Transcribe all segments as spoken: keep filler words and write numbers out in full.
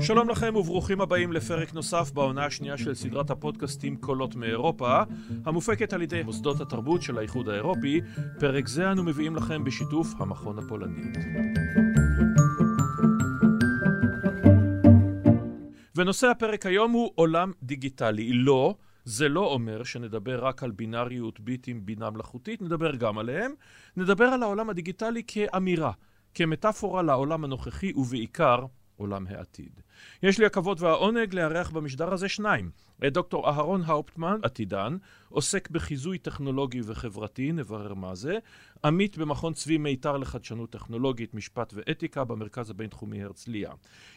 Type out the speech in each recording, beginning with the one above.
שלום לכם וברוכים הבאים לפרק נוסף בעונה השנייה של סדרת הפודקאסטים קולות מאירופה, המופקת על ידי מוסדות התרבות של האיחוד האירופי. פרק זה אנו מביאים לכם בשיתוף המכון הפולני. ונושא הפרק היום הוא עולם דיגיטלי. לא, זה לא אומר שנדבר רק על בינאריות, ביטים, בינה מלאכותית, נדבר גם עליהם. נדבר על העולם הדיגיטלי כאמירה, כמטאפורה לעולם הנוכחי ובעיקר עולם העתיד. יש לי הכבוד והעונג לארח במשדר הזה שניים. דוקטור אהרון האופטמן, עתידן, עוסק בחיזוי טכנולוגי וחברתי, נברר מה זה, עמית במכון צבי מיתר לחדשנות טכנולוגית, משפט ואתיקה במרכז הבינתחומי הרצליה.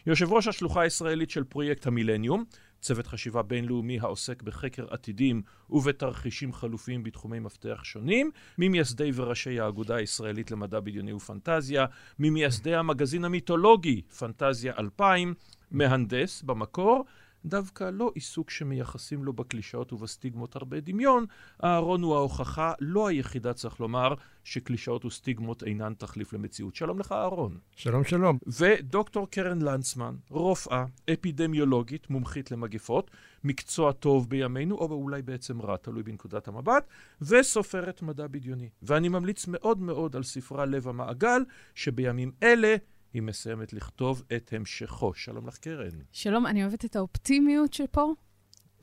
יושב ראש השלוחה הישראלית של פרויקט המילניום, צוות חשיבה בינלאומי העוסק בחקר עתידים ובתרחישים חלופיים בתחומי מפתח שונים, ממייסדי וראשי האגודה הישראלית למדע בדיוני ופנטזיה, ממייסדי המגזין המיתולוגי פנטזיה אלפיים, מהנדס במקור, דווקא לא עיסוק שמייחסים לו בקלישאות ובסטיגמות הרבה דמיון, אהרון הוא ההוכחה, לא היחידה צריך לומר, שקלישאות וסטיגמות אינן תחליף למציאות. שלום לך אהרון. שלום שלום. ודוקטור קרן לנדסמן, רופאה, אפידמיולוגית, מומחית למגפות, מקצוע טוב בימינו, או אולי בעצם רע, תלוי בנקודת המבט, וסופרת מדע בדיוני. ואני ממליץ מאוד מאוד על ספרה לב המעגל, שבימים אלה, היא מסיימת לכתוב את המשכו. שלום לך, קרן. שלום, אני אוהבת את האופטימיות שפה.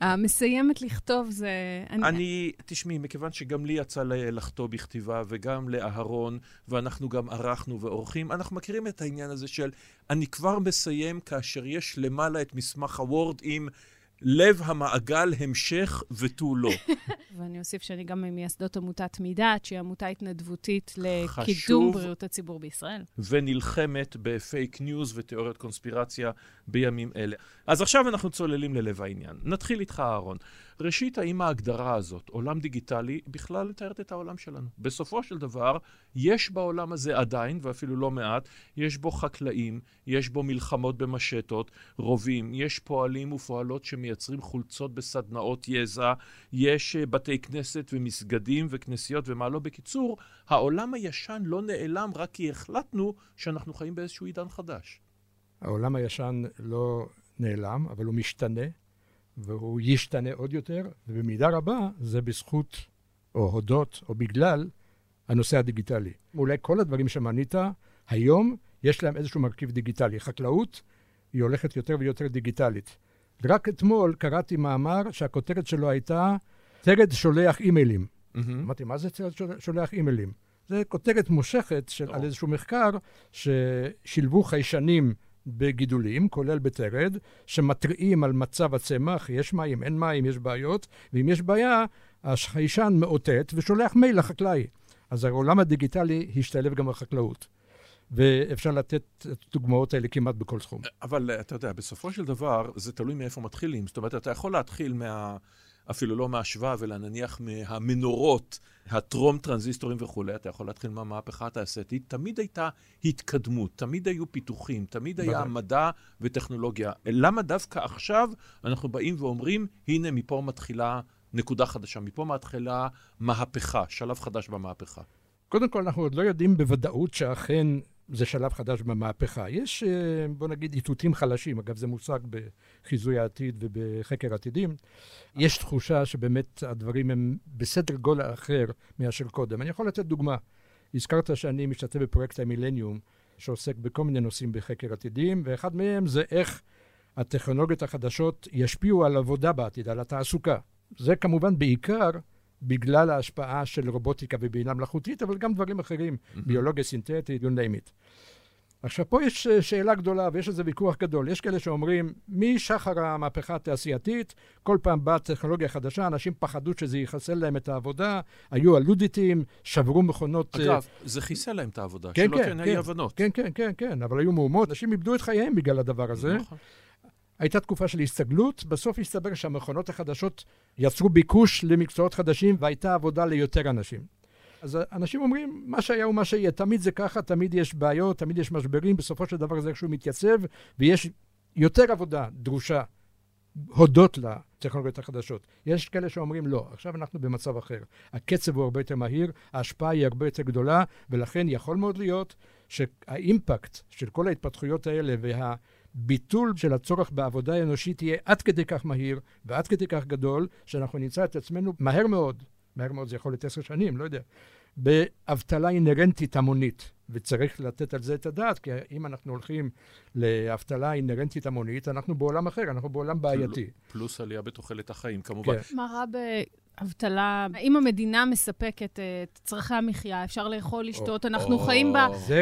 המסיימת לכתוב זה... אני, אני תשמעי, מכיוון שגם לי יצא לכתוב בכתיבה, וגם לאהרון, ואנחנו גם ערכנו ועורכים, אנחנו מכירים את העניין הזה של, אני כבר מסיים כאשר יש למעלה את מסמך הוורד עם לב המעגל המשך ותו לא. ואני אוסיף שאני גם ממייסדות עמותת מידעת, שהיא עמותה התנדבותית לקידום בריאות הציבור בישראל. ונלחמת בפייק ניוז ותיאוריות קונספירציה בימים אלה. אז עכשיו אנחנו צוללים ללב העניין. נתחיל איתך, אהרון. ראשית, האם ההגדרה הזאת, עולם דיגיטלי, בכלל מתארת את העולם שלנו? בסופו של דבר, יש בעולם הזה עדיין, ואפילו לא מעט, יש בו חקלאים, יש בו מלחמות במשטות, רובים, יש פועלים ופועלות שמייצרים חולצות בסדנאות יזע, יש בתי כנסת ומסגדים וכנסיות ומה לא. בקיצור, העולם הישן לא נעלם רק כי החלטנו שאנחנו חיים באיזשהו עידן חדש. העולם הישן לא נעלם, אבל הוא משתנה. והוא ישתנה עוד יותר, ובמידה רבה זה בזכות או הודות או בגלל הנושא הדיגיטלי. אולי כל הדברים שמנית היום יש להם איזשהו מרכיב דיגיטלי. חקלאות היא הולכת יותר ויותר דיגיטלית. רק אתמול קראתי מאמר שהכותרת שלו הייתה צרד שולח אימיילים. אמרתי, מה זה צרד שולח אימיילים? זה כותרת מושכת על איזשהו מחקר ששילבו חיישנים בגידולים, כולל בתרד, שמתריעים על מצב הצמח, יש מים, אין מים, יש בעיות, ואם יש בעיה, החיישן מאותת ושולח מייל לחקלאי. אז העולם הדיגיטלי השתלב גם בחקלאות. ואפשר לתת את הדוגמאות האלה כמעט בכל תחום. אבל אתה יודע, בסופו של דבר, זה תלוי מאיפה מתחילים. זאת אומרת, אתה יכול להתחיל מה... אפילו לא מהשוואה, אלא נניח מהמנורות, הטרום טרנזיסטורים וכו', אתה יכול להתחיל מהמהפכה התעשייתית, תמיד הייתה התקדמות, תמיד היו פיתוחים, תמיד היה מדע וטכנולוגיה. למה דווקא עכשיו אנחנו באים ואומרים, הנה מפה מתחילה נקודה חדשה, מפה מתחילה מהפכה, שלב חדש במהפכה? קודם כל, אנחנו עוד לא יודעים בוודאות שאכן זה שלב חדש במהפכה. יש, בוא נגיד, איתותים חלשים. אגב, זה מושג בחיזוי העתיד ובחקר עתידים. יש תחושה שבאמת הדברים הם בסדר גודל אחר מאשר קודם. אני יכול לתת דוגמה. הזכרת שאני משתתף בפרויקט המילניום, שעוסק בכל מיני נושאים בחקר עתידים, ואחד מהם זה איך הטכנולוגיות החדשות ישפיעו על עבודה בעתיד, על התעסוקה. זה כמובן בעיקר בגלל ההשפעה של רובוטיקה ובינה מלאכותית, אבל גם דברים אחרים, ביולוגיה סינתטית, you name it. עכשיו, פה יש שאלה גדולה, ויש איזה ויכוח גדול. יש כאלה שאומרים, משחר המהפכה התעשייתית, כל פעם באה טכנולוגיה חדשה, אנשים פחדו שזה יחסל להם את העבודה, היו אלודיטים, שברו מכונות... אגב, זה חיסל להם את העבודה, שלא כן היו הבנות. כן, כן, כן, כן, אבל היו מהומות. אנשים איבדו את חייהם בגלל הדבר הזה. הייתה תקופה של הסתגלות, בסוף הסתבר שהמכונות החדשות יצרו ביקוש למקצועות חדשים, והייתה עבודה ליותר אנשים. אז אנשים אומרים, מה שהיה הוא מה שיהיה, תמיד זה ככה, תמיד יש בעיות, תמיד יש משברים, בסופו של דבר זה איכשהו מתייצב, ויש יותר עבודה דרושה, הודות לטכנולוגיות החדשות. יש כאלה שאומרים, לא, עכשיו אנחנו במצב אחר. הקצב הוא הרבה יותר מהיר, ההשפעה היא הרבה יותר גדולה, ולכן יכול מאוד להיות שהאימפקט של כל ההתפתחויות האלה והביטול של הצורך בעבודה האנושית יהיה עד כדי כך מהיר ועד כדי כך גדול, שאנחנו נמצא את עצמנו מהר מאוד, מהר מאוד זה יכול להיות עשר שנים, לא יודע, באבטלה אינרנטית המונית, וצריך לתת על זה את הדעת, כי אם אנחנו הולכים לאבטלה אינרנטית המונית, אנחנו בעולם אחר, אנחנו בעולם בעייתי. פלוס עלייה בתוחלת החיים, כמובן. מה רע באבטלה? אם המדינה מספקת את צרכי המחיה, אפשר לאכול, לשתות, אנחנו חיים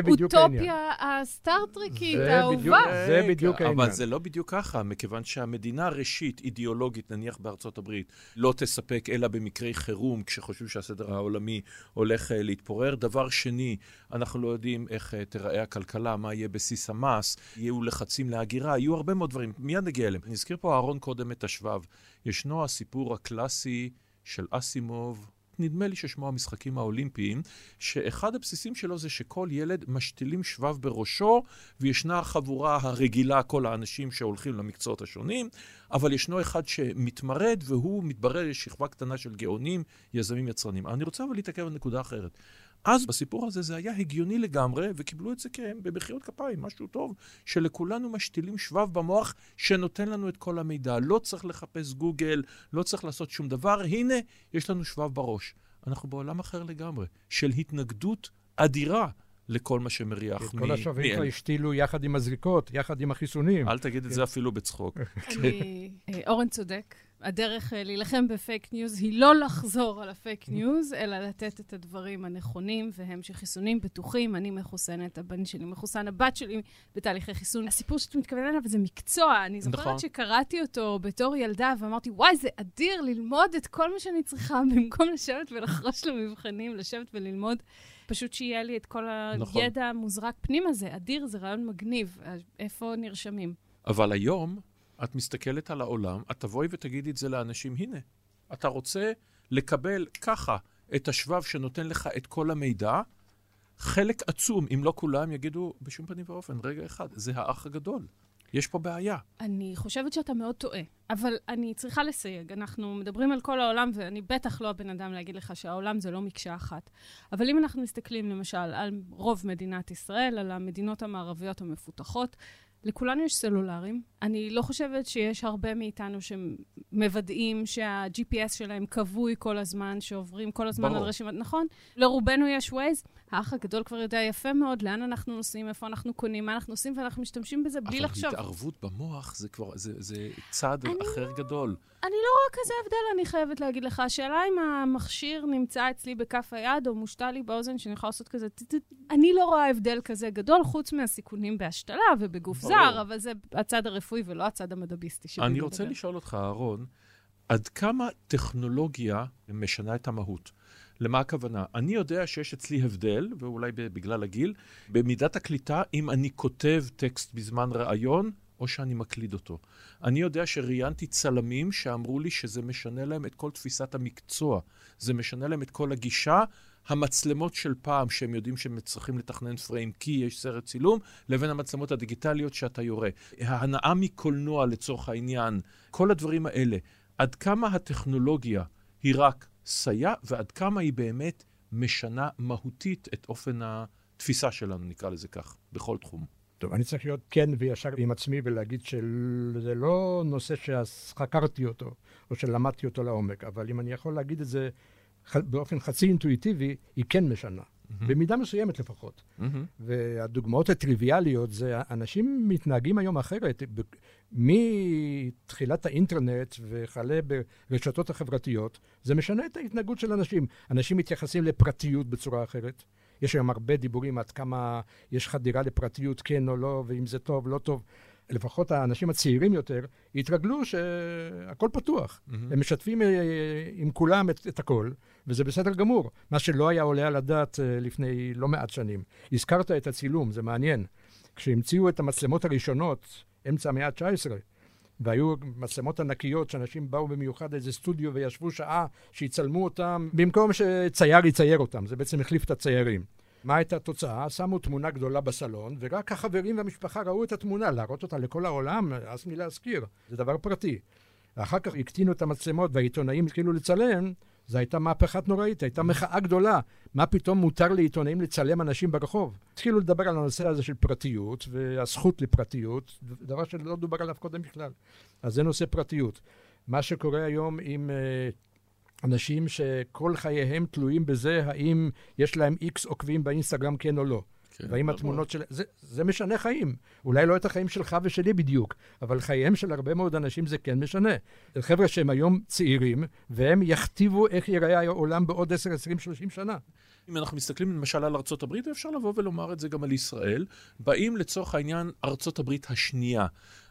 באוטופיה הסטארטריקית, האהובה. זה בדיוק העניין. אבל זה לא בדיוק ככה, מכיוון שהמדינה ראשית, אידיאולוגית, נניח בארצות הברית, לא תספק אלא במקרי חירום, כשחושבים שהסדר העולמי הולך להתפורר. דבר שני, אנחנו לא יודעים איך תיראה הכלכלה, מה יהיה בסיס המס, יהיו לחצים להגירה, יהיו הרבה מאוד דברים. מיד נגיע אליהם. נזכיר פה אהרון קודם את השבב. ישנו הסיפור הקלאסי של אסימוב, נדמה לי ששמו המשחקים האולימפיים, שאחד הבסיסים שלו זה שכל ילד משתילים שבב בראשו, וישנה החבורה הרגילה, כל האנשים שהולכים למקצועות השונים, אבל ישנו אחד שמתמרד, והוא מתברר לשכבה קטנה של גאונים, יזמים יצרנים. אני רוצה אבל להתעכב על נקודה אחרת. אז בסיפור הזה זה היה הגיוני לגמרי, וקיבלו את זה כהם בבחירות כפיים, משהו טוב, שלכולנו משתילים שבב במוח שנותן לנו את כל המידע. לא צריך לחפש גוגל, לא צריך לעשות שום דבר. הנה, יש לנו שבב בראש. אנחנו בעולם אחר לגמרי, של התנגדות אדירה לכל מה שמריח. כל השווים כבר השתילו יחד עם הזריקות, יחד עם החיסונים. אל תגיד את זה אפילו בצחוק. אורן צודק. הדרך להילחם בפייק ניוז היא לא לחזור על הפייק ניוז, אלא לתת את הדברים הנכונים, והם שחיסונים בטוחים, אני מחוסנת, הבן שלי מחוסן, הבת שלי בתהליכי חיסון. הסיפור שאתה מתכוון עליו זה מקצוע. אני זוכרת שקראתי אותו בתור ילדה, ואמרתי, וואי, זה אדיר ללמוד את כל מה שאני צריכה, במקום לשבת ולחרוש למבחנים, לשבת וללמוד. פשוט שיהיה לי את כל הידע המוזרק פנימה, זה אדיר, זה רעיון מגניב. איפה נרשמים? אבל היום את מסתכלת על העולם, את תבואי ותגידי את זה לאנשים, הנה, אתה רוצה לקבל ככה את השבב שנותן לך את כל המידע, חלק עצום, אם לא כולם יגידו, בשום פנים ואופן, רגע אחד, זה האח הגדול. יש פה בעיה. אני חושבת שאתה מאוד טועה, אבל אני צריכה לסייג. אנחנו מדברים על כל העולם, ואני בטח לא הבן אדם להגיד לך שהעולם זה לא מקשה אחת. אבל אם אנחנו מסתכלים למשל על רוב מדינת ישראל, על המדינות המערביות המפותחות, לכולנו יש סלולרים. אני לא חושבת שיש הרבה מאיתנו שמוודאים שה-ג'י פי אס שלהם קבוי כל הזמן, שעוברים כל הזמן ברור. על רשימת, נכון? לרובנו יש ווייז. האח הגדול כבר יודע יפה מאוד לאן אנחנו נוסעים, איפה אנחנו קונים, מה אנחנו עושים, ואנחנו משתמשים בזה בלי לחשוב. אבל התערבות במוח זה כבר, זה, זה צעד אני, אחר גדול. אני לא רואה כזה הבדל, אני חייבת להגיד לך. השאלה אם המכשיר נמצא אצלי בכף היד, או מושתל לי באוזן שאני יכולה לעשות כזה, אני לא רואה הבדל כזה גדול, חוץ מהסיכונים בהשתלה ובגוף זר, אבל זה הצד הרפואי ולא הצד המדביסטי. אני רוצה לשאול אותך, אהרון, עד כמה טכנולוגיה משנה את המהות? למה הכוונה? אני יודע שיש אצלי הבדל, ואולי בגלל הגיל, במידת הקליטה, אם אני כותב טקסט בזמן רעיון, או שאני מקליד אותו. אני יודע שראיינתי צלמים שאמרו לי שזה משנה להם את כל תפיסת המקצוע. זה משנה להם את כל הגישה, המצלמות של פעם שהם יודעים שהם צריכים לתכנן פריים כי יש סרט צילום, לבין המצלמות הדיגיטליות שאתה יורה. ההנאה מקולנוע לצורך העניין, כל הדברים האלה. עד כמה הטכנולוגיה היא רק סייע, ועד כמה היא באמת משנה מהותית את אופן התפיסה שלנו, נקרא לזה כך, בכל תחום. טוב, אני צריך להיות כן וישר עם עצמי ולהגיד שזה לא נושא שחקרתי אותו, או שלמדתי אותו לעומק, אבל אם אני יכול להגיד את זה באופן חצי אינטואיטיבי, היא כן משנה. Mm-hmm. במידה מסוימת לפחות. Mm-hmm. והדוגמאות הטריוויאליות זה, אנשים מתנהגים היום אחרת. מתחילת האינטרנט וכלה ברשתות החברתיות, זה משנה את ההתנהגות של אנשים. אנשים מתייחסים לפרטיות בצורה אחרת. יש היום הרבה דיבורים עד כמה יש חדירה לפרטיות, כן או לא, ואם זה טוב, לא טוב. לפחות האנשים הצעירים יותר התרגלו שהכל פתוח. Mm-hmm. הם משתפים עם כולם את, את הכל, וזה בסדר גמור. מה שלא היה עולה על הדעת לפני לא מעט שנים. הזכרת את הצילום, זה מעניין. כשהמציאו את המצלמות הראשונות, אמצע המאה ה-תשע עשרה, והיו מצלמות ענקיות שאנשים באו במיוחד איזה סטודיו וישבו שעה שיצלמו אותם, במקום שצייר יצייר אותם, זה בעצם החליף את הציירים. מה הייתה התוצאה? שמו תמונה גדולה בסלון, ורק החברים והמשפחה ראו את התמונה, להראות אותה לכל העולם, אז מי להזכיר, זה דבר פרטי. ואחר כך הקטינו את המצלמות והעיתונאים התחילו לצלם, זו הייתה מהפכת נוראית, הייתה מחאה גדולה. מה פתאום מותר לעיתונאים לצלם אנשים ברחוב? התחילו לדבר על הנושא הזה של פרטיות, והזכות לפרטיות, דבר שלא דובר עליו קודם בכלל. אז זה נושא פרטיות. מה שקורה היום עם אנשים שכל חייהם תלויים בזה, האם יש להם איקס עוקבים באינסטגרם כן או לא. והאם התמונות של... זה, זה משנה חיים. אולי לא את החיים שלך ושלי בדיוק, אבל חייהם של הרבה מאוד אנשים זה כן משנה. חבר'ה שהם היום צעירים, והם יכתיבו איך ייראה העולם בעוד עשר, עשרים, שלושים שנה. אם אנחנו מסתכלים למשל על ארצות הברית, אפשר לבוא ולומר את זה גם על ישראל. באים לצורך העניין ארצות הברית השנייה,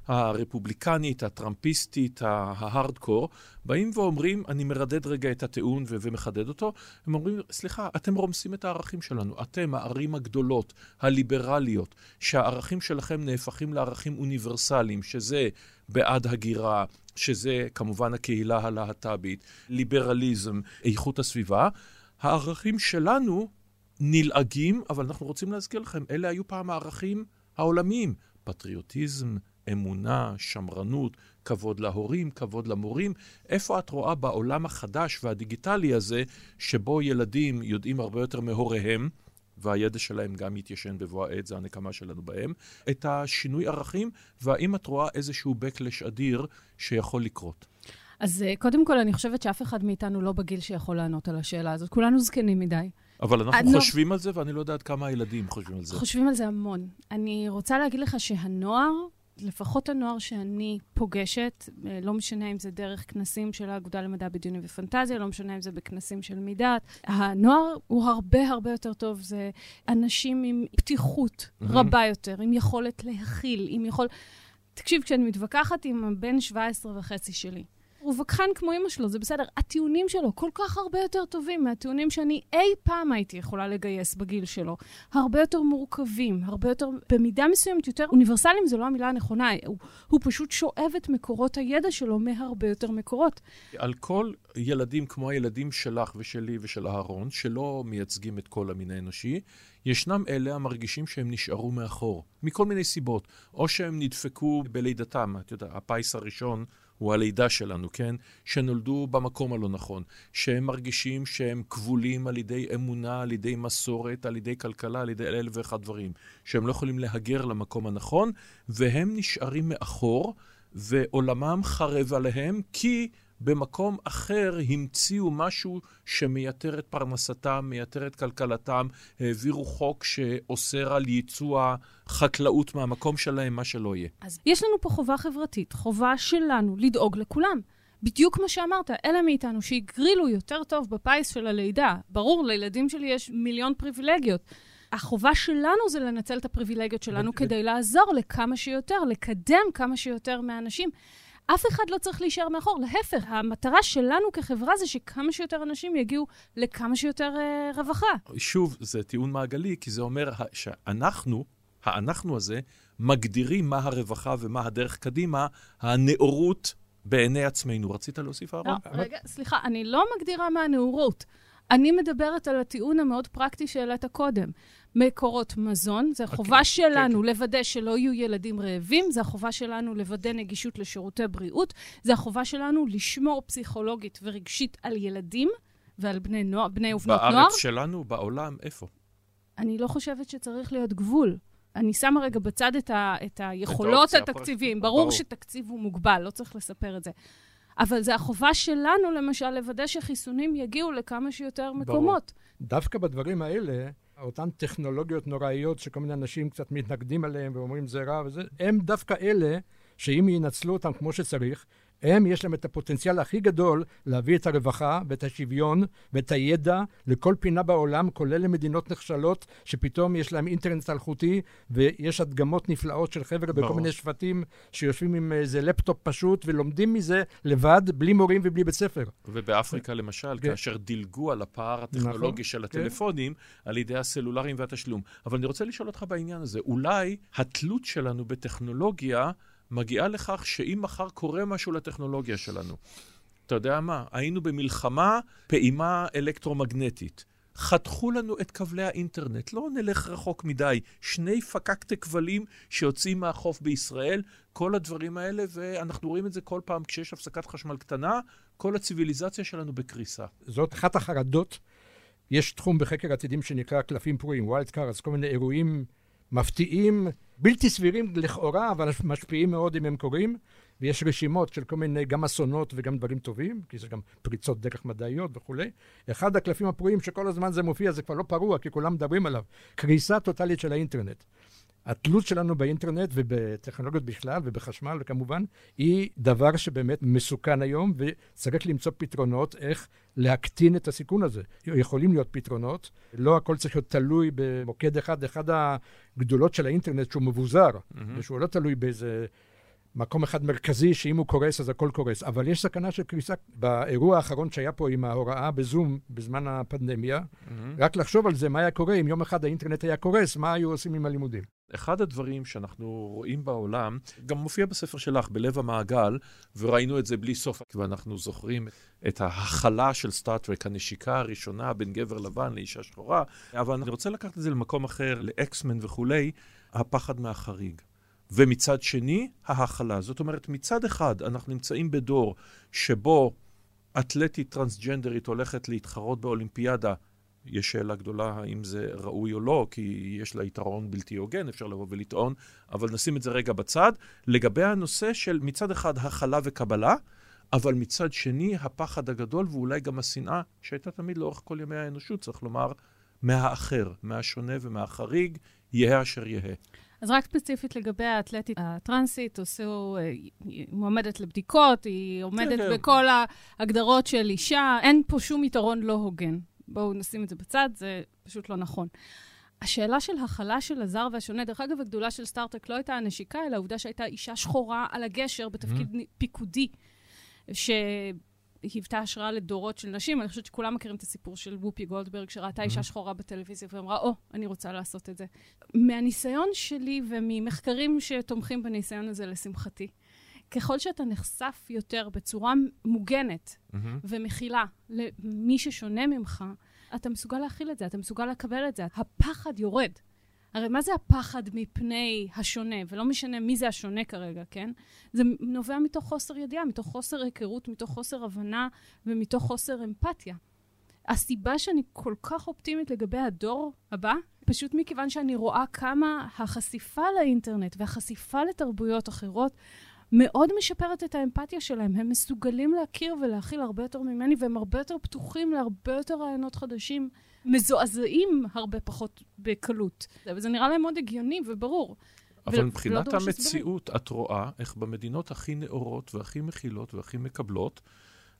הרפובליקנית, הטראמפיסטית, ההארדקור, באים ואומרים, אני מרדד רגע את הטיעון ו- ומחדד אותו, הם אומרים, סליחה, אתם רומסים את הערכים שלנו, אתם, הערים הגדולות, הליברליות, שהערכים שלכם נהפכים לערכים אוניברסליים, שזה בעד הגירה, שזה כמובן הקהילה הלהט"בית, ליברליזם, איכות הסביבה, הערכים שלנו נלעגים, אבל אנחנו רוצים להזכיר לכם, אלה היו פעם הערכים העולמיים, פטריוטיזם, אמונה, שמרנות, כבוד להורים, כבוד למורים. איפה את רואה בעולם החדש והדיגיטלי הזה, שבו ילדים יודעים הרבה יותר מהוריהם, והידע שלהם גם מתיישן בבוא העת, זה הנקמה שלנו בהם, את השינוי ערכים, והאם את רואה איזשהו בקלש אדיר שיכול לקרות? אז קודם כל, אני חושבת שאף אחד מאיתנו לא בגיל שיכול לענות על השאלה הזאת. כולנו זקנים מדי. אבל אנחנו חושבים על זה, ואני לא יודעת כמה הילדים חושבים על זה. חושבים על זה המון. אני רוצה להגיד לך שהנוער, לפחות הנוער שאני פוגשת, לא משנה אם זה דרך כנסים של האגודה למדע בדיוני ופנטזיה, לא משנה אם זה בכנסים של מידת. הנוער הוא הרבה הרבה יותר טוב, זה אנשים עם פתיחות רבה יותר, עם יכולת להכיל, עם יכול... תקשיב, כשאני מתווכחת עם בן שבע עשרה וחצי שלי, הוא וכחן כמו אמא שלו, זה בסדר. הטיעונים שלו כל כך הרבה יותר טובים מהטיעונים שאני אי פעם הייתי יכולה לגייס בגיל שלו. הרבה יותר מורכבים, הרבה יותר, במידה מסוימת יותר, אוניברסליים זו לא המילה הנכונה, הוא, הוא פשוט שואב את מקורות הידע שלו מהרבה יותר מקורות. על כל ילדים כמו הילדים שלך ושלי ושל אהרון, שלא מייצגים את כל המין האנושי, ישנם אלה המרגישים שהם נשארו מאחור, מכל מיני סיבות, או שהם נדפקו בלידתם, את יודעת, הפייס הראשון, הוא הלידה שלנו, כן? שנולדו במקום הלא נכון, שהם מרגישים שהם כבולים על ידי אמונה, על ידי מסורת, על ידי כלכלה, על ידי אלף ואחד דברים, שהם לא יכולים להגר למקום הנכון, והם נשארים מאחור, ועולמם חרב עליהם, כי במקום אחר המציאו משהו שמייתר את פרנסתם, מייתר את כלכלתם, העבירו חוק שאוסר על ייצוע חקלאות מהמקום שלהם, מה שלא יהיה. אז יש לנו פה חובה חברתית, חובה שלנו לדאוג לכולם. בדיוק מה שאמרת, אלה מאיתנו שיגרילו יותר טוב בפייס של הלידה. ברור, לילדים שלי יש מיליון פריבילגיות. החובה שלנו זה לנצל את הפריבילגיות שלנו כדי לעזור לכמה שיותר, לקדם כמה שיותר מהאנשים. אף אחד לא צריך להישאר מאחור, להפך, המטרה שלנו כחברה זה שכמה שיותר אנשים יגיעו לכמה שיותר uh, רווחה. שוב, זה טיעון מעגלי, כי זה אומר שאנחנו, האנחנו הזה, מגדירים מה הרווחה ומה הדרך קדימה, הנאורות בעיני עצמנו. רצית להוסיף אהרון? לא, רגע, סליחה, אני לא מגדירה מה הנאורות. אני מדברת על הטיעון המאוד פרקטי שהעלית קודם. מקורות מזון, זה החובה שלנו לוודא שלא יהיו ילדים רעבים, זה החובה שלנו לוודא נגישות לשירותי בריאות, זה החובה שלנו לשמור פסיכולוגית ורגשית על ילדים ועל בני נוער, בני ובנות נוער. בארץ שלנו, בעולם, איפה? אני לא חושבת שצריך להיות גבול. אני שמה רגע בצד את, ה, את היכולות התקציביים. ברור, ברור שתקציב הוא מוגבל, לא צריך לספר את זה. אבל זה החובה שלנו, למשל, לוודא שחיסונים יגיעו לכמה שיותר מקומות. ברור. דווקא בדברים האלה, אותן טכנולוגיות נוראיות שכל מיני אנשים קצת מתנגדים עליהם ואומרים זה רע וזה, הם דווקא אלה שאם ינצלו אותם כמו שצריך, הם יש להם את הפוטנציאל הכי גדול להביא את הרווחה ואת השוויון ואת הידע לכל פינה בעולם, כולל למדינות נחשלות שפתאום יש להם אינטרנט אלחוטי ויש הדגמות נפלאות של חבר'ה בכל מיני שבטים שיושבים עם איזה לפטופ פשוט ולומדים מזה לבד, בלי מורים ובלי בית ספר. ובאפריקה למשל, כאשר דילגו על הפער הטכנולוגי של הטלפונים על ידי הסלולריים והתשלום. אבל אני רוצה לשאול אותך בעניין הזה, אולי התלות שלנו בטכנולוגיה מגיעה לכך שאם מחר קורה משהו לטכנולוגיה שלנו. אתה יודע מה? היינו במלחמה פעימה אלקטרומגנטית. חתכו לנו את כבלי האינטרנט, לא נלך רחוק מדי, שני פקקת כבלים שיוצאים מהחוף בישראל, כל הדברים האלה, ואנחנו רואים את זה כל פעם כשיש הפסקת חשמל קטנה, כל הציביליזציה שלנו בקריסה. זאת אחת החרדות. יש תחום בחקר עתידים שנקרא קלפים פרועים, ווילד קארס, כל מיני אירועים מפתיעים, בלתי סבירים לכאורה, אבל משפיעים מאוד אם הם קוראים, ויש רשימות של כל מיני גם אסונות וגם דברים טובים, כי זה גם פריצות דרך מדעיות וכו'. אחד הקלפים הפרועים שכל הזמן זה מופיע, זה כבר לא פרוע, כי כולם מדברים עליו. קריסה טוטלית של האינטרנט. התלות שלנו באינטרנט ובטכנולוגיות בכלל ובחשמל וכמובן, היא דבר שבאמת מסוכן היום, וצריך למצוא פתרונות איך להקטין את הסיכון הזה. יכולים להיות פתרונות, לא הכל צריך להיות תלוי במוקד אחד, אחד הגדולות של האינטרנט שהוא מבוזר, mm-hmm. ושהוא לא תלוי באיזה מקום אחד מרכזי, שאם הוא קורס אז הכל קורס. אבל יש סכנה של קריסה. באירוע האחרון שהיה פה עם ההוראה בזום בזמן הפנדמיה, mm-hmm. רק לחשוב על זה, מה היה קורה אם יום אחד האינטרנט היה קורס, מה היו עושים עם הלימודים. אחד הדברים שאנחנו רואים בעולם, גם מופיע בספר שלך, בלב המעגל, וראינו את זה בלי סוף, ואנחנו זוכרים את ההחלה של סטארטרק, הנשיקה הראשונה בין גבר לבן לאישה שחורה, אבל אני רוצה לקחת את זה למקום אחר, לאקסמן וכולי, הפחד מהחריג. ומצד שני, ההחלה. זאת אומרת, מצד אחד, אנחנו נמצאים בדור שבו אתלטית טרנסג'נדרית הולכת להתחרות באולימפיאדה, יש שאלה גדולה האם זה ראוי או לא, כי יש לה יתרון בלתי הוגן, אפשר לבוא ולטעון, אבל נשים את זה רגע בצד, לגבי הנושא של מצד אחד הכלה וקבלה, אבל מצד שני הפחד הגדול ואולי גם השנאה, שהייתה תמיד לאורך כל ימי האנושות, צריך לומר, מהאחר, מהשונה ומהחריג, יהיה אשר יהיה. אז רק ספציפית לגבי האתלטית הטרנסית, עושו, היא מועמדת לבדיקות, היא עומדת בכל ההגדרות של אישה, אין פה שום יתרון לא הוגן. בואו נשים את זה בצד, זה פשוט לא נכון. השאלה של החלה של הזר והשונה, דרך אגב, הגדולה של סטארטרק לא הייתה הנשיקה, אלא העובדה שהייתה אישה שחורה על הגשר בתפקיד פיקודי, שהיוותה השראה לדורות של נשים. אני חושבת שכולם מכירים את הסיפור של וופי גולדברג, שראתה אישה שחורה בטלוויזיה ואמרה, "או, אני רוצה לעשות את זה." מהניסיון שלי וממחקרים שתומכים בניסיון הזה, לשמחתי, ככל שאתה נחשף יותר בצורה מוגנת mm-hmm. ומכילה למי ששונה ממך, אתה מסוגל להכיל את זה, אתה מסוגל לקבל את זה. הפחד יורד. הרי מה זה הפחד מפני השונה? ולא משנה מי זה השונה כרגע, כן? זה נובע מתוך חוסר ידיעה, מתוך חוסר היכרות, מתוך חוסר הבנה ומתוך חוסר אמפתיה. הסיבה שאני כל כך אופטימית לגבי הדור הבא, פשוט מכיוון שאני רואה כמה החשיפה לאינטרנט והחשיפה לתרבויות אחרות, מאוד משפרת את האמפתיה שלהם, הם מסוגלים להכיר ולהכיל הרבה יותר ממני, והם הרבה יותר פתוחים להרבה יותר רעיונות חדשים, מזועזעים הרבה פחות בקלות. וזה נראה להם מאוד הגיוני וברור. אבל מבחינת המציאות, את רואה איך במדינות הכי נאורות והכי מכילות והכי מקבלות,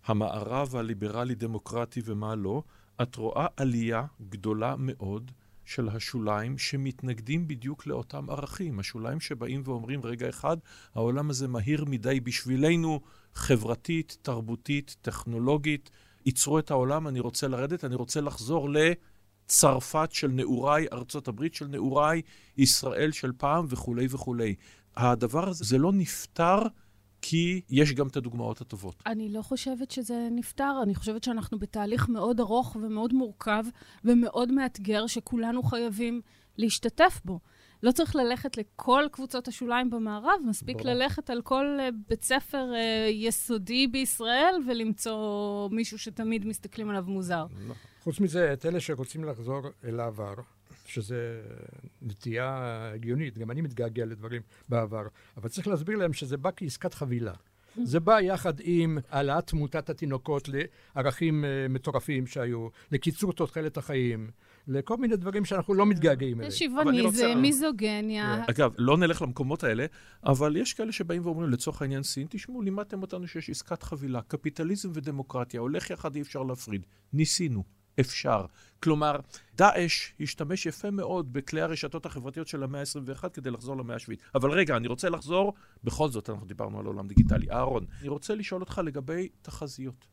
המערב הליברלי דמוקרטי ומה לא, את רואה עלייה גדולה מאוד של השוליים שמתנגדים בדיוק לאותם ערכים. השוליים שבאים ואומרים, רגע אחד, העולם הזה מהיר מדי בשבילנו, חברתית, תרבותית, טכנולוגית, ייצרו את העולם, אני רוצה לרדת, אני רוצה לחזור לצרפת של נעוריי, ארצות הברית של נעוריי, ישראל של פעם וכו' וכו'. הדבר הזה, זה לא נפטר, כי יש גם את הדוגמאות הטובות. אני לא חושבת שזה נפטר, אני חושבת שאנחנו בתהליך מאוד ארוך ומאוד מורכב ומאוד מאתגר שכולנו חייבים להשתתף בו. לא צריך ללכת לכל קבוצות השוליים במערב, מספיק ללכת על כל בית ספר יסודי בישראל ולמצוא מישהו שתמיד מסתכלים עליו מוזר. חוץ מזה, את אלה שרוצים לחזור אל העבר, שזה נטייה הגיונית, גם אני מתגעגע לדברים בעבר, אבל צריך להסביר להם שזה בא כעסקת חבילה. זה בא יחד עם העלאת תמותת התינוקות לערכים מטורפים שהיו, לקיצור תוחלת החיים, לכל מיני דברים שאנחנו לא מתגעגעים אליהם. שווניזם, מיזוגניה. אגב, לא נלך למקומות האלה, אבל יש כאלה שבאים ואומרים, לצורך העניין סין, תשמעו, לימדתם אותנו שיש עסקת חבילה, קפיטליזם ודמוקרטיה, הולך יחד, אי אפשר להפריד. ניסינו. אפשר. כלומר, דאש השתמש יפה מאוד בכלי הרשתות החברתיות של המאה ה-עשרים ואחת כדי לחזור למאה השביעית. אבל רגע, אני רוצה לחזור, בכל זאת אנחנו דיברנו על עולם דיגיטלי. אהרון, אני רוצה לשאול אותך לגבי תחזיות.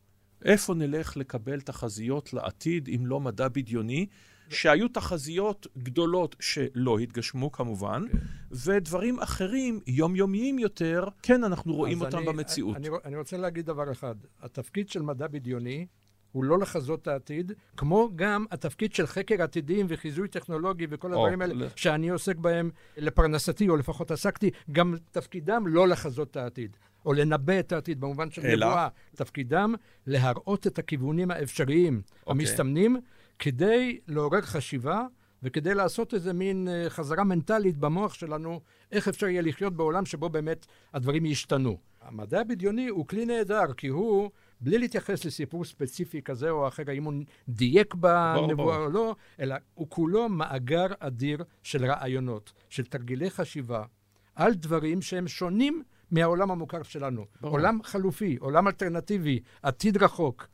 איפה נלך לקבל תחזיות לעתיד, אם לא מדע בדיוני, שהיו תחזיות גדולות שלא התגשמו כמובן, ודברים אחרים, יומיומיים יותר, כן אנחנו רואים אותם במציאות. אני רוצה להגיד דבר אחד. התפקיד של מדע בדיוני הוא לא לחזות העתיד, כמו גם התפקיד של חקר עתידיים וחיזוי טכנולוגי וכל הדברים האלה שאני עוסק בהם לפרנסתי, או לפחות עסקתי, גם תפקידם לא לחזות העתיד, או לנבא את העתיד, במובן של נבואה. תפקידם להראות את הכיוונים האפשריים המסתמנים, כדי לעורר חשיבה, וכדי לעשות איזה מין חזרה מנטלית במוח שלנו, איך אפשר יהיה לחיות בעולם שבו באמת הדברים ישתנו. המדע הבדיוני הוא כלי נהדר, כי הוא, בלי להתייחס לסיפור ספציפי כזה או אחר, האם הוא דייק בנבואה או לא, אלא הוא כולו מאגר אדיר של רעיונות, של תרגילי חשיבה, על דברים שהם שונים מהעולם המוכר שלנו. ברור. עולם חלופי, עולם אלטרנטיבי, עתיד רחוק,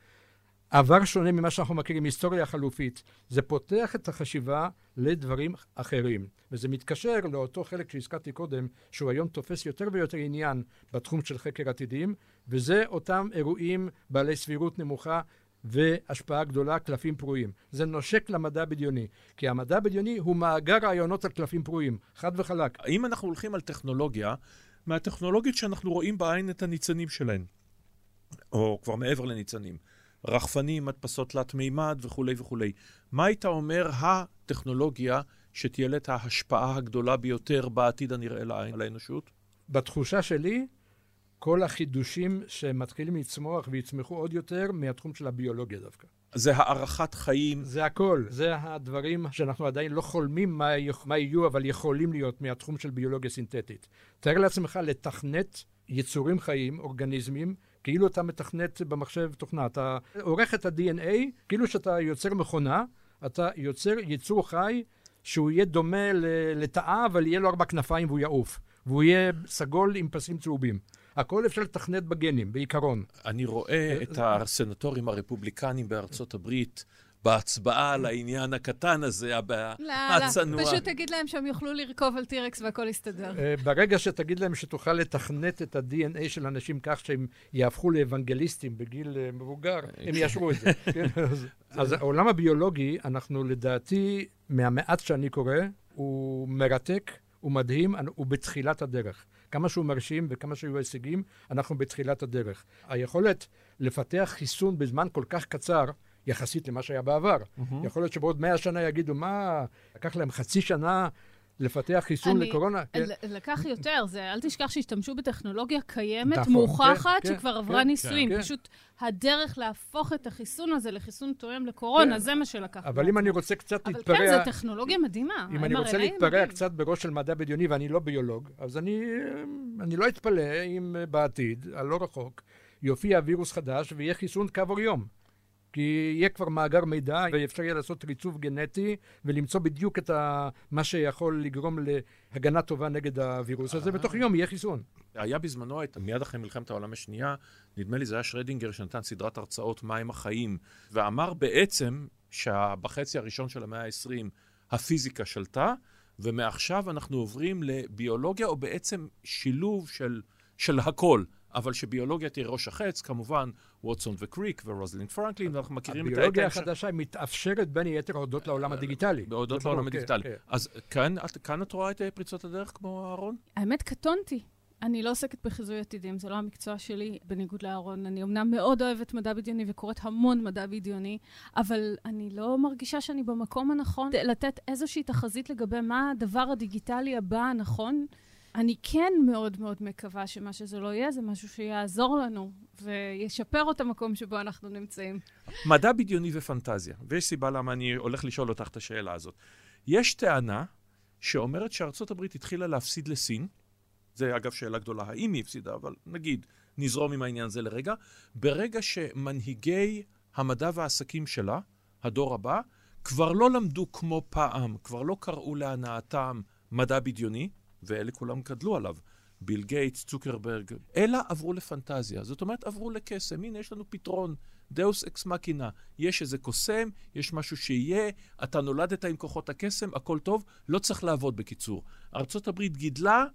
עבר שונה ממה שאנחנו מכירים, היסטוריה חלופית. זה פותח את החשיבה לדברים אחרים. וזה מתקשר לאותו חלק שהזכרתי קודם, שהוא היום תופס יותר ויותר עניין בתחום של חקר עתידים, וזה אותם אירועים בעלי סבירות נמוכה והשפעה גדולה, קלפים פרועים. זה נושק למדע הבדיוני, כי המדע הבדיוני הוא מאגר רעיונות על קלפים פרועים, חד וחלק. אם אנחנו הולכים על טכנולוגיה, מהטכנולוגיות שאנחנו רואים בעין את הניצנים שלהן, או כבר מעבר לניצנים, רחפנים, מדפסות תלת מימד וכו' וכו'. מה היית אומר הטכנולוגיה שתהיה לה ההשפעה הגדולה ביותר בעתיד הנראה לעין על האנושות? בתחושה שלי, כל החידושים שמתחילים לצמוח ויצמחו עוד יותר מהתחום של הביולוגיה דווקא. זה הערכת חיים. זה הכל. זה הדברים שאנחנו עדיין לא חולמים מה, יוכ... מה יהיו, אבל יכולים להיות מהתחום של ביולוגיה סינתטית. תאר לעצמך לתכנת יצורים חיים, אורגניזמים, כאילו אתה מתכנת במחשב תוכנה, אתה עורך את ה-די אן איי, כאילו שאתה יוצר מכונה, אתה יוצר יצור חי שהוא יהיה דומה לתאה, אבל יהיה לו ארבע כנפיים והוא יעוף, והוא יהיה סגול עם פסים צהובים. הכל אפשר לתכנת בגנים, בעיקרון. אני רואה את הסנטורים הרפובליקנים בארצות הברית, בהצבעה על העניין הקטן הזה, הצנוע. פשוט תגיד להם שהם יוכלו לרכוב על טירקס והכל יסתדר. ברגע שתגיד להם שתוכל לתכנת את ה-די אן איי של אנשים כך שהם יהפכו לאבנגליסטים בגיל מבוגר, הם יאשרו את זה. אז העולם הביולוגי, אנחנו לדעתי, מהמעט שאני קורא, הוא מרתק, הוא מדהים, הוא בתחילת הדרך. כמה שהוא מרשים וכמה שהיו הישגים, אנחנו בתחילת הדרך. היכולת לפתח חיסון בזמן כל כך קצר, יחסית למה שהיה בעבר. Mm-hmm. יכול להיות שבעוד מאה שנה יגידו, מה, לקח להם חצי שנה לפתח חיסון אני, לקורונה? כן. לקח יותר, זה, אל תשכח שהשתמשו בטכנולוגיה קיימת, דפון, מוכחת, כן, שכבר כן, עברה כן, ניסויים. כן. פשוט הדרך להפוך את החיסון הזה לחיסון תואם לקורונה, כן. זה מה שלקח. אבל בעצם. אם אני רוצה קצת אבל להתפרע... אבל כן, זו טכנולוגיה מדהימה. אם אני רוצה להתפרע מדהים. קצת בראש של מדע בדיוני, ואני לא ביולוג, אז אני, אני לא אתפלא אם בעתיד, הלא רחוק, יופיע וירוס חדש ויהיה חיסון כעבור יום. כי יהיה כבר מאגר מידע, ואפשר יהיה לעשות ריצוף גנטי, ולמצוא בדיוק את ה... מה שיכול לגרום להגנה טובה נגד הווירוס הזה, ותוך יום יהיה חיסון. היה בזמנו, מיד אחרי מלחמת העולם השנייה, נדמה לי זה היה שרדינגר שנתן סדרת הרצאות מים החיים, ואמר בעצם שבחצי הראשון של המאה ה-עשרים הפיזיקה שלטה, ומעכשיו אנחנו עוברים לביולוגיה, או בעצם שילוב של, של הכל. אבל שביולוגיה תהיה ראש החץ, כמובן, ווטסון וקריק ורוזלין פרנקלין, ואנחנו מכירים את היתר... הביולוגיה החדשה מתאפשרת בין היתר הודות לעולם הדיגיטלי. בהודות לעולם הדיגיטלי. אז כאן את רואה את פריצות הדרך כמו אהרון? האמת, קטונתי. אני לא עוסקת בחיזוי עתידים, זה לא המקצוע שלי, בניגוד לאהרון. אני אמנם מאוד אוהבת מדע בדיוני וקוראת המון מדע בדיוני, אבל אני לא מרגישה שאני במקום הנכון לתת איזושהי תחזית לגבי מה הדבר הדיגיטלי הבא הנכון. אני כן מאוד מאוד מקווה שמה שזה לא יהיה, זה משהו שיעזור לנו וישפר את המקום שבו אנחנו נמצאים. מדע בדיוני ופנטזיה, ויש סיבה למה אני הולך לשאול אותך את השאלה הזאת. יש טענה שאומרת שארצות הברית התחילה להפסיד לסין, זה אגב שאלה גדולה, האם היא הפסידה, אבל נגיד, נזרום עם העניין הזה לרגע, ברגע שמנהיגי המדע והעסקים שלה, הדור הבא, כבר לא למדו כמו פעם, כבר לא קראו להנאתם מדע בדיוני, ואלה כולם גדלו עליו, ביל גייטס, צוקרברג, אלה עברו לפנטזיה, זאת אומרת עברו לקסם, הנה יש לנו פתרון, דאוס אקס מקינה, יש איזה קוסם, יש משהו שיהיה, אתה נולדת עם כוחות הקסם, הכל טוב, לא צריך לעבוד בקיצור. ארצות הברית גידלה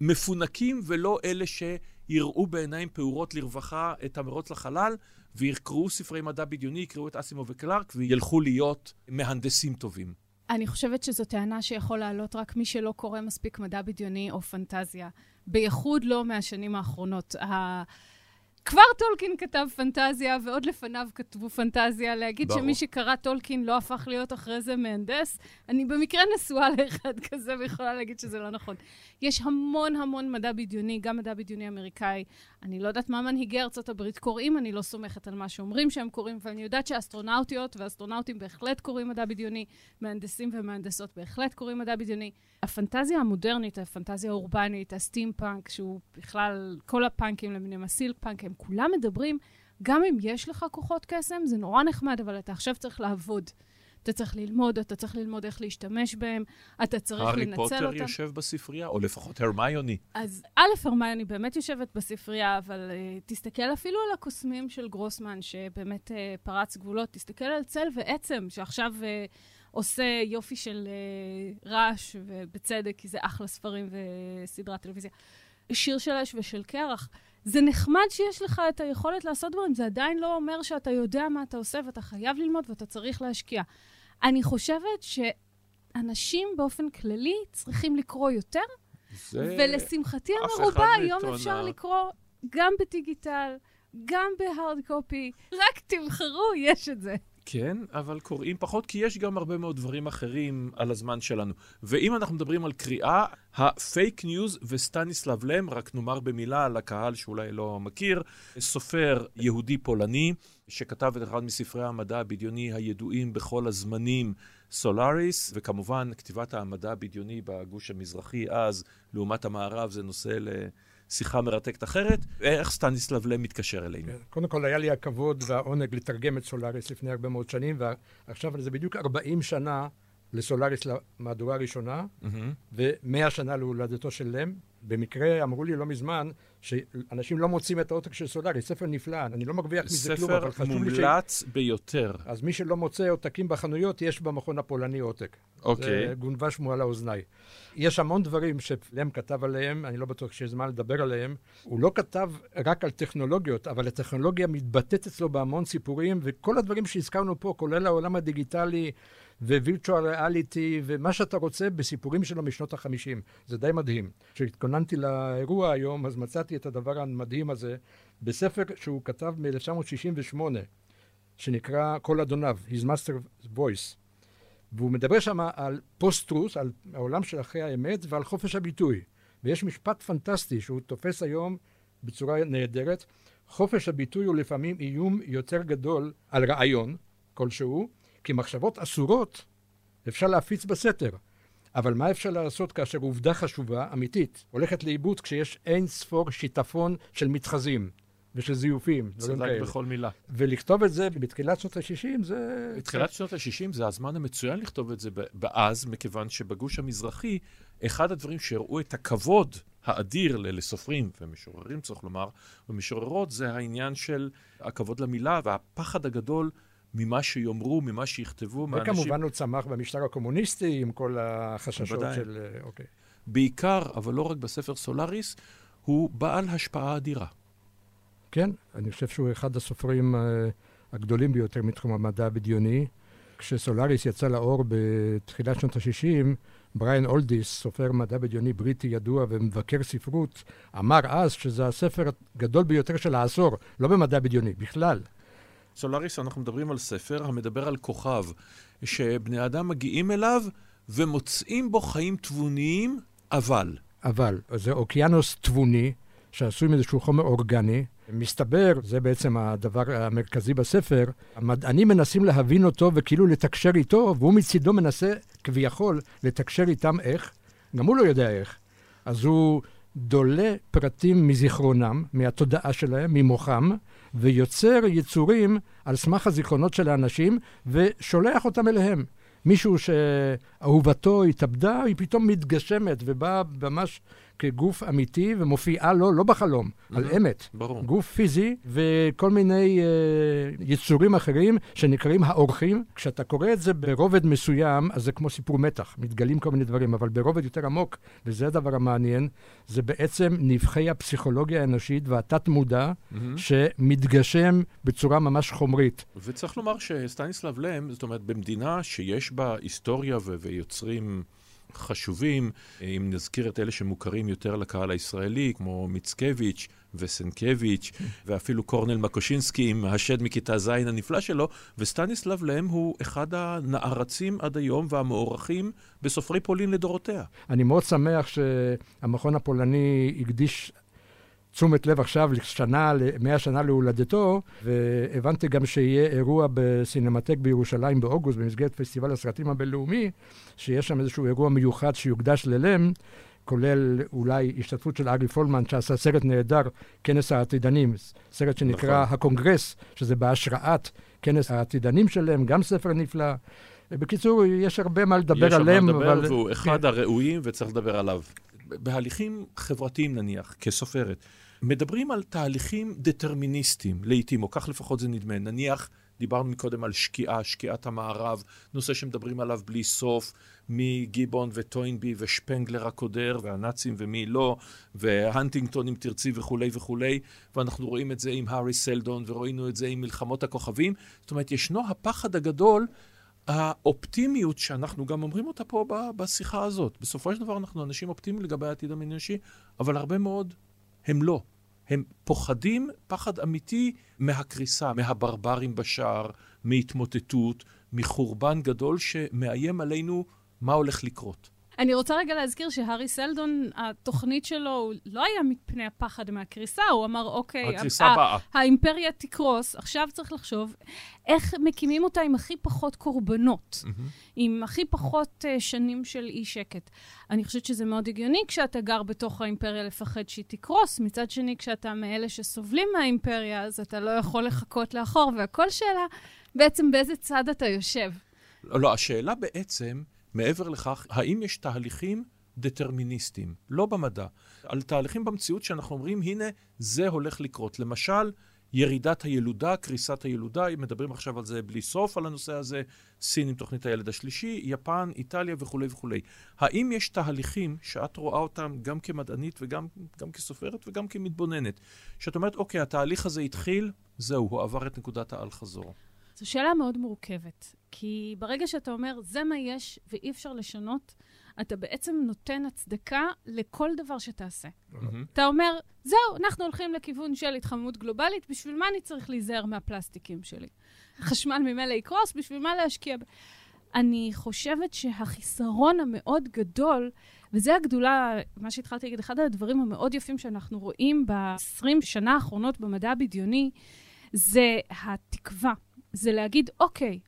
מפונקים ולא אלה שיראו בעיניים פעורות לרווחה את המרוץ לחלל, ויקראו ספרי מדע בדיוני, יקראו את אסימוב וקלארק, וילכו להיות מהנדסים טובים. אני חושבת שזו טענה שיכול לעלות רק מי שלא קורא מספיק מדע בדיוני או פנטזיה, בייחוד לא מהשנים האחרונות. כבר טולקין כתב פנטזיה, ועוד לפניו כתבו פנטזיה. להגיד ברור. שמי שקרא טולקין לא הפך להיות אחרי זה מהנדס. אני במקרה נשואה לאחד כזה, ויכולה להגיד שזה לא נכון. יש המון המון מדע בדיוני, גם מדע בדיוני אמריקאי. אני לא יודעת מה מנהיגי ארצות הברית קוראים, אני לא סומכת על מה שאומרים שהם קוראים, ואני יודעת שהאסטרונאוטיות והאסטרונאוטים בהחלט קוראים מדע בדיוני, מהנדסים ומהנדסות בהחלט קוראים מדע בדיוני. הפנטזיה המודרנית, הפנטזיה האורבנית, הסטימפאנק, שהוא בכלל כל הפאנקים למיניהם, הסילפאנק, הם כולם מדברים, גם אם יש לך כוחות קסם, זה נורא נחמד, אבל אתה עכשיו צריך לעבוד. אתה צריך ללמוד, אתה צריך ללמוד איך להשתמש בהם, אתה צריך לנצל אותם. הארי פוטר יושב בספרייה, או לפחות הרמיוני. אז א', הרמיוני באמת יושבת בספרייה, אבל uh, תסתכל אפילו על הקוסמים של גרוסמן, שבאמת uh, פרץ גבולות, תסתכל על צל ועצם, שעכשיו uh, עושה יופי של uh, רעש, ובצדק, כי זה אחלה ספרים וסדרת טלוויזיה. שיר שלש ושל קרח. זה נחמד שיש לך את היכולת לעשות דברים, זה עדיין לא אומר שאתה יודע מה אתה עושה, ואתה חייב ללמוד ואתה צריך להשקיע. אני חושבת שאנשים באופן כללי צריכים לקרוא יותר, ולשמחתי המרובה היום אפשר לקרוא גם בדיגיטל, גם בהארד קופי, רק תבחרו, יש את זה. כן, אבל קוראים פחות, כי יש גם הרבה מאוד דברים אחרים על הזמן שלנו. ואם אנחנו מדברים על קריאה, הפייק ניוז וסטניסלב לם, רק נאמר במילה על הקהל שאולי לא מכיר, סופר יהודי פולני, שכתב את אחד מספרי המדע הבדיוני הידועים בכל הזמנים, סולאריס, וכמובן כתיבת המדע הבדיוני בגוש המזרחי אז, לעומת המערב, זה נושא ל... שיחה מרתקת אחרת, איך סטניסלב לם מתקשר אלינו. קודם כל, היה לי הכבוד והעונג לתרגם את סולאריס לפני הרבה מאוד שנים, ועכשיו זה בדיוק ארבעים שנה לסולאריס למהדורה הראשונה, ומאה שנה להולדתו של לם. במקרה אמרו לי לא מזמן, שאנשים לא מוצאים את העותק של סולאריס, ספר נפלא, אני לא מרוויח מזה כלום, אבל חשוב לי... ספר מומלץ ביותר. אז מי שלא מוצא עותקים בחנויות, יש במכון הפולני עותק. אוקיי. זה גונבה שמועה לאוזניי. יש המון דברים שלם כתב עליהם, אני לא בטוח שיש זמן לדבר עליהם. הוא לא כתב רק על טכנולוגיות, אבל הטכנולוגיה מתבטאת אצלו בהמון סיפורים, וכל הדברים שהזכרנו פה, כולל העולם הדיגיטלי ווירטואל ריאליטי, ומה שאתה רוצה בסיפורים שלו משנות החמישים. זה די מדהים. כשהתכוננתי לאירוע היום, אז מצאתי את הדבר המדהים הזה, בספר שהוא כתב מ-אלף תשע מאות שישים ושמונה, שנקרא "קול אדוניו", His Master's Voice. והוא מדבר שם על פוסט-טרוס, על העולם של אחרי האמת, ועל חופש הביטוי. ויש משפט פנטסטי שהוא תופס היום בצורה נהדרת. חופש הביטוי הוא לפעמים איום יותר גדול על רעיון כלשהו, כי מחשבות אסורות אפשר להפיץ בסתר. אבל מה אפשר לעשות כאשר עובדה חשובה, אמיתית, הולכת לאיבוד כשיש אין ספור שיטפון של מתחזים ושל זיופים? צדק בכל מילה. ולכתוב את זה בתחילת שנות ה-שישים זה... בתחילת שנות ה-שישים זה הזמן המצוין לכתוב את זה באז, מכיוון שבגוש המזרחי, אחד הדברים שהראו את הכבוד האדיר לסופרים ומשוררים, צריך לומר, ומשוררות, זה העניין של הכבוד למילה והפחד הגדול ממה שיאמרו, ממה שיכתבו, מהאנשים... וכמובן הוא צמח במשטר הקומוניסטי עם כל החששות בדיוק. של... אוקיי. בעיקר, אבל לא רק בספר סולאריס, הוא בעל השפעה אדירה. כן, אני חושב שהוא אחד הסופרים הגדולים ביותר מתחום המדע הבדיוני. כשסולאריס יצא לאור בתחילת שנות ה-שישים, בריין אולדיס, סופר מדע בדיוני בריטי ידוע ומבקר ספרות, אמר אז שזה הספר הגדול ביותר של העשור, לא במדע בדיוני, בכלל. סולאריס, אנחנו מדברים על ספר המדבר על כוכב, שבני אדם מגיעים אליו ומוצאים בו חיים תבוניים, אבל. אבל, זה אוקיינוס תבוני, שעשוי מאיזשהו חומר אורגני. מסתבר, זה בעצם הדבר המרכזי בספר, המדענים מנסים להבין אותו וכאילו לתקשר איתו, והוא מצידו מנסה כביכול לתקשר איתם איך, גם הוא לא יודע איך. אז הוא דולה פרטים מזיכרונם, מהתודעה שלהם, ממוחם, ויוצר יצורים על סמך הזיכרונות של האנשים, ושולח אותם אליהם. מישהו שאהובתו התאבדה, היא פתאום מתגשמת, ובאה ממש כגוף אמיתי, ומופיעה לו, לא בחלום, על אמת. ברור. גוף פיזי, וכל מיני uh, יצורים אחרים, שנקראים האורחים. כשאתה קורא את זה ברובד מסוים, אז זה כמו סיפור מתח, מתגלים כל מיני דברים, אבל ברובד יותר עמוק, וזה הדבר המעניין, זה בעצם נבחי הפסיכולוגיה האנושית, והתת מודע, mm-hmm. שמתגשם בצורה ממש חומרית. וצריך לומר שסטניסלב לם, זאת אומרת, במדינה שיש בה היסטוריה ו- ויוצרים... חשובים, אם נזכיר את אלה שמוכרים יותר לקהל הישראלי, כמו מיצקביץ' וסנקביץ', ואפילו קורנל מקושינסקי עם השד מכיתה זין הנפלא שלו, וסטניסלב להם הוא אחד הנערצים עד היום והמעורכים בסופרי פולין לדורותיה. אני מאוד שמח שהמכון הפולני הקדיש תשומת לב עכשיו לשנה, מאה שנה להולדתו, והבנתי גם שיהיה אירוע בסינמטק בירושלים באוגוסט, במסגרת פסטיבל הסרטים הבינלאומי, שיש שם איזשהו אירוע מיוחד שיוקדש ללם, כולל אולי השתתפות של ארי פולמן, שעשה סרט נהדר, כנס העתידנים, סרט שנקרא נכון. הקונגרס, שזה בהשראת כנס העתידנים שלהם, גם ספר נפלא. בקיצור, יש הרבה מה לדבר עליהם. יש הרבה מה לדבר, אבל... והוא אחד הראויים וצריך לדבר עליו. בהליכים חברתיים נניח, כסופרת, מדברים על תהליכים דטרמיניסטיים, לעתים, או כך לפחות זה נדמה. נניח, דיברנו מקודם על שקיעה, שקיעת המערב, נושא שמדברים עליו בלי סוף, מי גיבון וטוינבי ושפנגלר הקודר, והנאצים ומי לא, והנטינגטון אם תרצי וכו' וכו'. ואנחנו רואים את זה עם הארי סלדון, וראינו את זה עם מלחמות הכוכבים. זאת אומרת, ישנו הפחד הגדול, האופטימיות שאנחנו גם אומרים אותה פה בשיחה הזאת. בסופו של דבר אנחנו אנשים אופטימיים לגבי העתיד המנושי, אבל הרבה מאוד הם לא. הם פוחדים, פחד אמיתי מהקריסה, מהברברים בשער, מהתמוטטות, מחורבן גדול שמאיים עלינו מה הולך לקרות. אני רוצה רגע להזכיר שהארי סלדון, התוכנית שלו לא היה מפני הפחד מהקריסה, הוא אמר, אוקיי, הקריסה באה. האימפריה תקרוס, עכשיו צריך לחשוב איך מקימים אותה עם הכי פחות קורבנות, עם הכי פחות שנים של אי שקט. אני חושבת שזה מאוד הגיוני כשאתה גר בתוך האימפריה לפחד שהיא תקרוס, מצד שני כשאתה מאלה שסובלים מהאימפריה, אז אתה לא יכול לחכות לאחור, והכל שאלה בעצם באיזה צד אתה יושב. לא, השאלה בעצם... מעבר לכך, האם יש תהליכים דטרמיניסטיים, לא במדע, על תהליכים במציאות שאנחנו אומרים, הנה, זה הולך לקרות. למשל, ירידת הילודה, קריסת הילודה, מדברים עכשיו על זה בלי סוף, על הנושא הזה, סין עם תוכנית הילד השלישי, יפן, איטליה וכו' וכו'. האם יש תהליכים שאת רואה אותם גם כמדענית וגם גם כסופרת וגם כמתבוננת, שאת אומרת, אוקיי, התהליך הזה התחיל, זהו, הוא עבר את נקודת האל-חזור. זו שאלה מאוד מורכבת, כי ברגע שאתה אומר, זה מה יש ואי אפשר לשנות, אתה בעצם נותן הצדקה לכל דבר שתעשה. אתה אומר, זהו, אנחנו הולכים לכיוון של התחממות גלובלית, בשביל מה אני צריך להיזהר מהפלסטיקים שלי? חשמל ממילא יקרוס, בשביל מה להשקיע? אני חושבת שהחיסרון המאוד גדול, וזה הגדולה, מה שהתחלתי להגיד, אחד הדברים המאוד יפים שאנחנו רואים ב-עשרים שנה האחרונות במדע הבדיוני, זה התקווה. זה להגיד, אוקיי,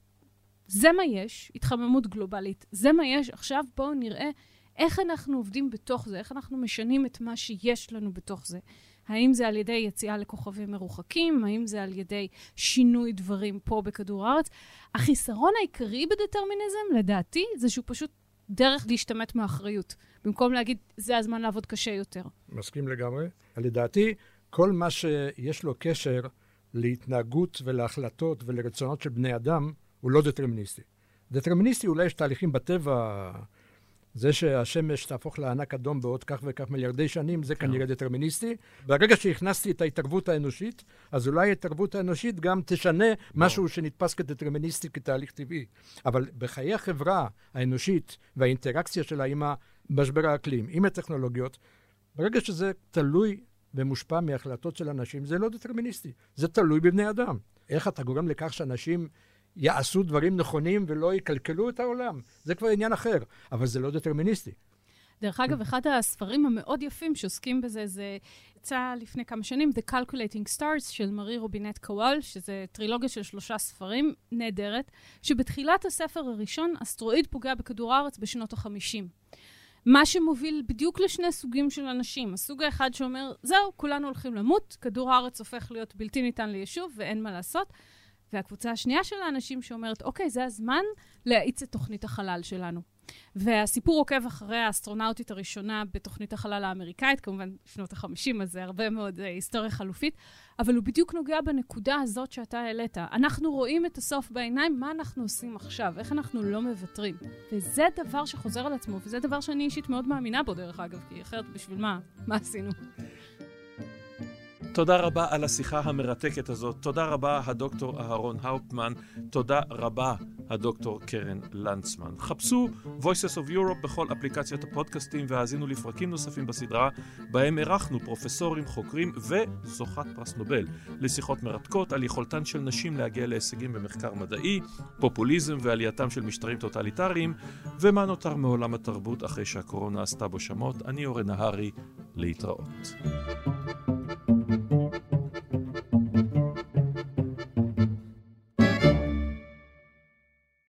זה מה יש, התחממות גלובלית, זה מה יש, עכשיו בואו נראה איך אנחנו עובדים בתוך זה, איך אנחנו משנים את מה שיש לנו בתוך זה. האם זה על ידי יציאה לכוכבים מרוחקים, האם זה על ידי שינוי דברים פה בכדור הארץ. החיסרון העיקרי בדטרמיניזם, לדעתי, זה שהוא פשוט דרך להשתמט מאחריות, במקום להגיד, זה הזמן לעבוד קשה יותר. מסכים לגמרי. לדעתי, כל מה שיש לו קשר, להתנהגות ולהחלטות ולרצונות של בני אדם, הוא לא דטרמיניסטי. דטרמיניסטי אולי יש תהליכים בטבע, זה שהשמש תהפוך לענק אדום בעוד כך וכך מיליארדי שנים, זה כנראה דטרמיניסטי. ברגע שהכנסתי את ההתערבות האנושית, אז אולי ההתערבות האנושית גם תשנה משהו שנתפס כדטרמיניסטי, כתהליך טבעי. אבל בחיי החברה האנושית והאינטראקציה שלה עם המשבר האקלים, עם הטכנולוגיות, ברגע שזה תלוי ומושפע מהחלטות של אנשים, זה לא דטרמיניסטי. זה תלוי בבני אדם. איך אתה גורם לכך שאנשים יעשו דברים נכונים ולא יקלקלו את העולם? זה כבר עניין אחר, אבל זה לא דטרמיניסטי. דרך אגב, אחד הספרים המאוד יפים שעוסקים בזה, זה יצא לפני כמה שנים, The Calculating Stars של מרי רובינט קוואל, שזה טרילוגיה של שלושה ספרים, נהדרת, שבתחילת הספר הראשון, אסטרואיד פוגע בכדור הארץ בשנות החמישים. מה שמוביל בדיוק לשני סוגים של אנשים. הסוג האחד שאומר, זהו, כולנו הולכים למות, כדור הארץ הופך להיות בלתי ניתן ליישוב ואין מה לעשות. והקבוצה השנייה של האנשים שאומרת, אוקיי, זה הזמן להאיץ את תוכנית החלל שלנו. והסיפור עוקב אחרי האסטרונאוטית הראשונה בתוכנית החלל האמריקאית, כמובן שנות החמישים, אז זה הרבה מאוד היסטוריה חלופית, אבל הוא בדיוק נוגע בנקודה הזאת שאתה העלית. אנחנו רואים את הסוף בעיניים, מה אנחנו עושים עכשיו, איך אנחנו לא מוותרים. וזה דבר שחוזר על עצמו, וזה דבר שאני אישית מאוד מאמינה בו דרך אגב, כי אחרת בשביל מה? מה עשינו? תודה רבה על השיחה המרתקת הזאת. תודה רבה הדוקטור אהרון האופטמן. תודה רבה הדוקטור קרן לנצמן. חפשו Voices of Europe בכל אפליקציות הפודקאסטים והאזינו לפרקים נוספים בסדרה, בהם ערכנו פרופסורים, חוקרים וזוכת פרס נובל לשיחות מרתקות על יכולתן של נשים להגיע להישגים במחקר מדעי, פופוליזם ועלייתם של משטרים טוטליטריים, ומה נותר מעולם התרבות אחרי שהקורונה עשתה בו שמות. אני אורן נהרי, להתראות.